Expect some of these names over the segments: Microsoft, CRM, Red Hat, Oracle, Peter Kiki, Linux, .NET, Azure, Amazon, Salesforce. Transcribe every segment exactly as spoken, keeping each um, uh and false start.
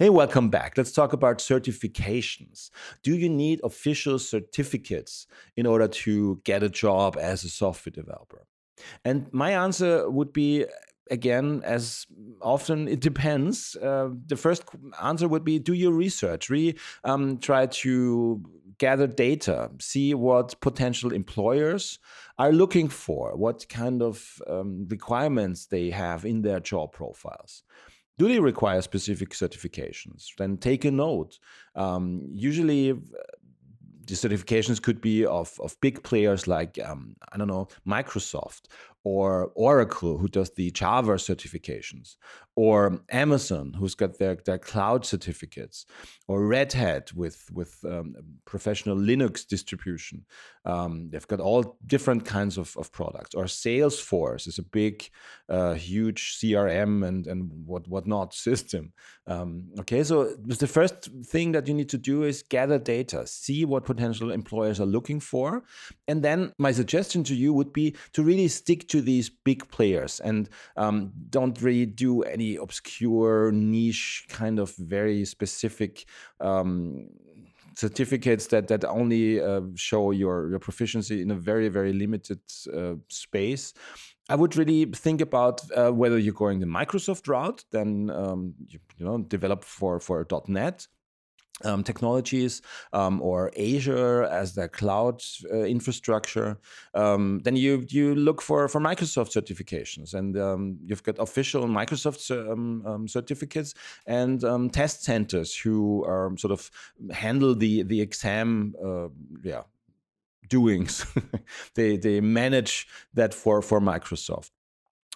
Hey, welcome back. Let's talk about certifications. Do you need official certificates in order to get a job as a software developer? And my answer would be, again, as often, it depends. Uh, the first answer would be, do your research. Really um, try to gather data, see what potential employers are looking for, what kind of um, requirements they have in their job profiles. Do they require specific certifications? Then take a note. Um, usually, the certifications could be of, of big players like, um, I don't know, Microsoft or Oracle, who does the Java certifications, or Amazon, who's got their, their cloud certificates, or Red Hat with, with um, professional Linux distribution. Um, they've got all different kinds of, of products. Or Salesforce is a big, uh, huge C R M and, and what, whatnot system. Um, okay, so the first thing that you need to do is gather data, see what potential employers are looking for. And then my suggestion to you would be to really stick to these big players and um, don't really do any obscure niche kind of very specific um, certificates that that only uh, show your, your proficiency in a very, very limited uh, space. I would really think about uh, whether you're going the Microsoft route, then um, you, you know develop for for .dot net. Um, technologies um, or Azure as their cloud uh, infrastructure, um, then you you look for, for Microsoft certifications, and um, you've got official Microsoft um, um, certificates and um, test centers who are sort of handle the the exam uh, yeah doings. they they manage that for, for Microsoft.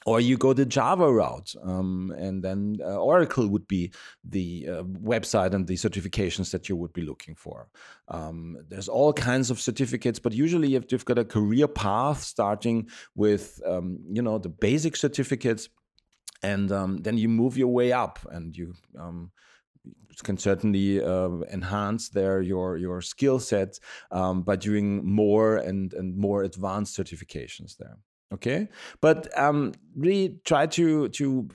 Or you go the Java route, um, and then uh, Oracle would be the uh, website and the certifications that you would be looking for. Um, there's all kinds of certificates, but usually if you've got a career path starting with, um, you know, the basic certificates, and um, then you move your way up, and you um, can certainly uh, enhance there your your skill set um, by doing more and and more advanced certifications there. Okay, but um, really try to to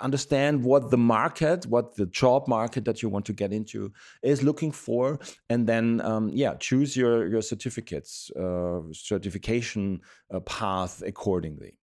understand what the market, what the job market that you want to get into is looking for, and then um, yeah, choose your your certificates, uh, certification uh, path accordingly.